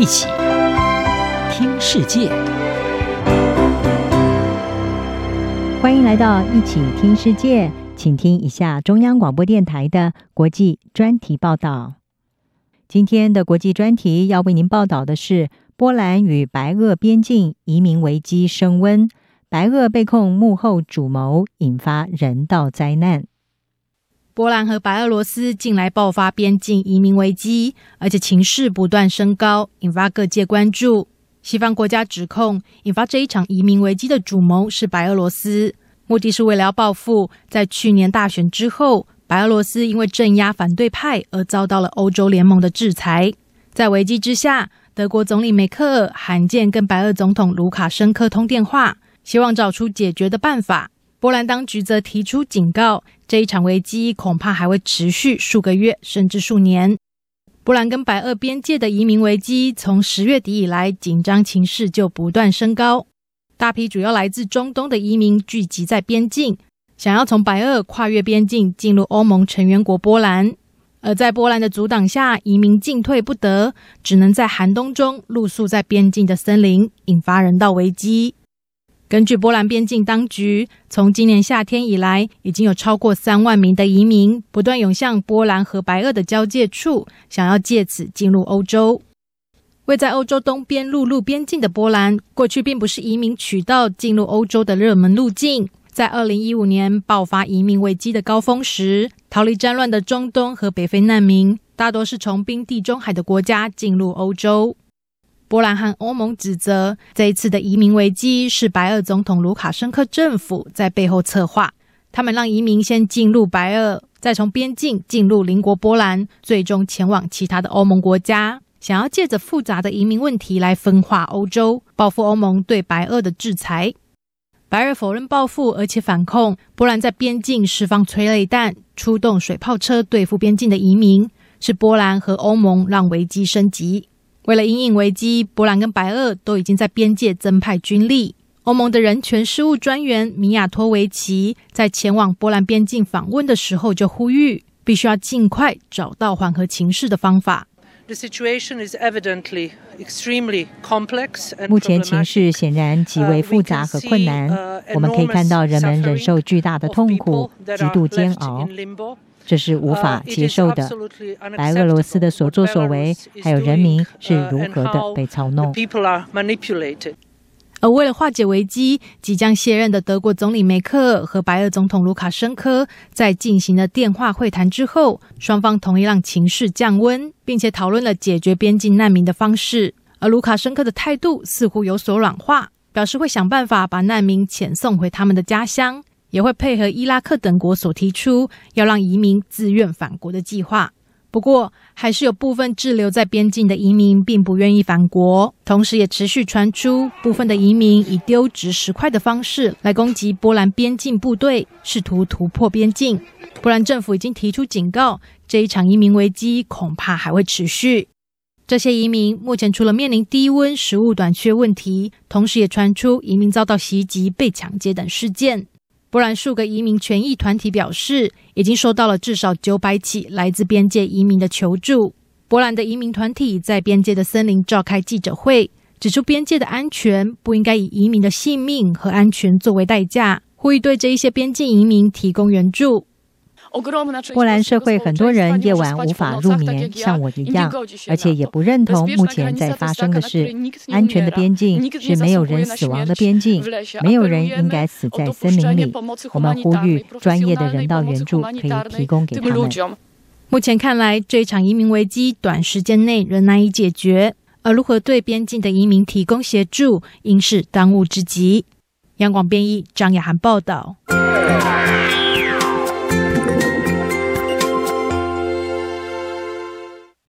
一起听世界，欢迎来到一起听世界，请听一下中央广播电台的国际专题报道。今天的国际专题要为您报道的是波兰与白俄边境移民危机升温，白俄被控幕后主谋，引发人道灾难。波兰和白俄罗斯近来爆发边境移民危机，而且情势不断升高，引发各界关注。西方国家指控引发这一场移民危机的主谋是白俄罗斯，目的是为了要报复在去年大选之后，白俄罗斯因为镇压反对派而遭到了欧洲联盟的制裁。在危机之下，德国总理梅克尔罕见跟白俄总统卢卡申科通电话，希望找出解决的办法。波兰当局则提出警告，这一场危机恐怕还会持续数个月甚至数年。波兰跟白俄边界的移民危机从10月底以来，紧张情势就不断升高，大批主要来自中东的移民聚集在边境，想要从白俄跨越边境进入欧盟成员国波兰。而在波兰的阻挡下，移民进退不得，只能在寒冬中露宿在边境的森林，引发人道危机。根据波兰边境当局，从今年夏天以来，已经有超过3万名的移民不断涌向波兰和白俄的交界处，想要借此进入欧洲。位在欧洲东边陆路边境的波兰，过去并不是移民渠道进入欧洲的热门路径。在2015年爆发移民危机的高峰时，逃离战乱的中东和北非难民大多是从冰地中海的国家进入欧洲。波兰和欧盟指责这一次的移民危机是白俄总统卢卡申科政府在背后策划，他们让移民先进入白俄，再从边境进入邻国波兰，最终前往其他的欧盟国家，想要借着复杂的移民问题来分化欧洲，报复欧盟对白俄的制裁。白俄否认报复，而且反控波兰在边境释放催泪弹，出动水炮车对付边境的移民，是波兰和欧盟让危机升级。为了因应危机，波兰跟白俄都已经在边界增派军力。欧盟的人权事务专员米亚托维奇在前往波兰边境访问的时候就呼吁，必须要尽快找到缓和情势的方法。目前情势显然极为复杂和困难，我们可以看到人们忍受巨大的痛苦，极度煎熬，这是无法接受的。白俄罗斯的所作所为，还有人民是如何的被操弄。而为了化解危机，即将卸任的德国总理梅克尔和白俄总统卢卡申科在进行了电话会谈之后，双方同意让情势降温，并且讨论了解决边境难民的方式。而卢卡申科的态度似乎有所软化，表示会想办法把难民遣送回他们的家乡，也会配合伊拉克等国所提出要让移民自愿返国的计划。不过还是有部分滞留在边境的移民并不愿意返国，同时也持续传出部分的移民以丢掷石块的方式来攻击波兰边境部队，试图突破边境。波兰政府已经提出警告，这一场移民危机恐怕还会持续。这些移民目前除了面临低温、食物短缺问题，同时也传出移民遭到袭击、被抢劫等事件。波兰数个移民权益团体表示，已经收到了至少900起来自边界移民的求助。波兰的移民团体在边界的森林召开记者会，指出边界的安全不应该以移民的性命和安全作为代价，呼吁对这一些边境移民提供援助。波兰社会很多人夜晚无法入眠，像我一样，而且也不认同目前在发生的事。安全的边境是没有人死亡的边境，没有人应该死在森林里。我们呼吁专业的人道援助可以提供给他们。目前看来，这一场移民危机短时间内仍难以解决，而如何对边境的移民提供协助，应是当务之急。央广编译张雅涵报道。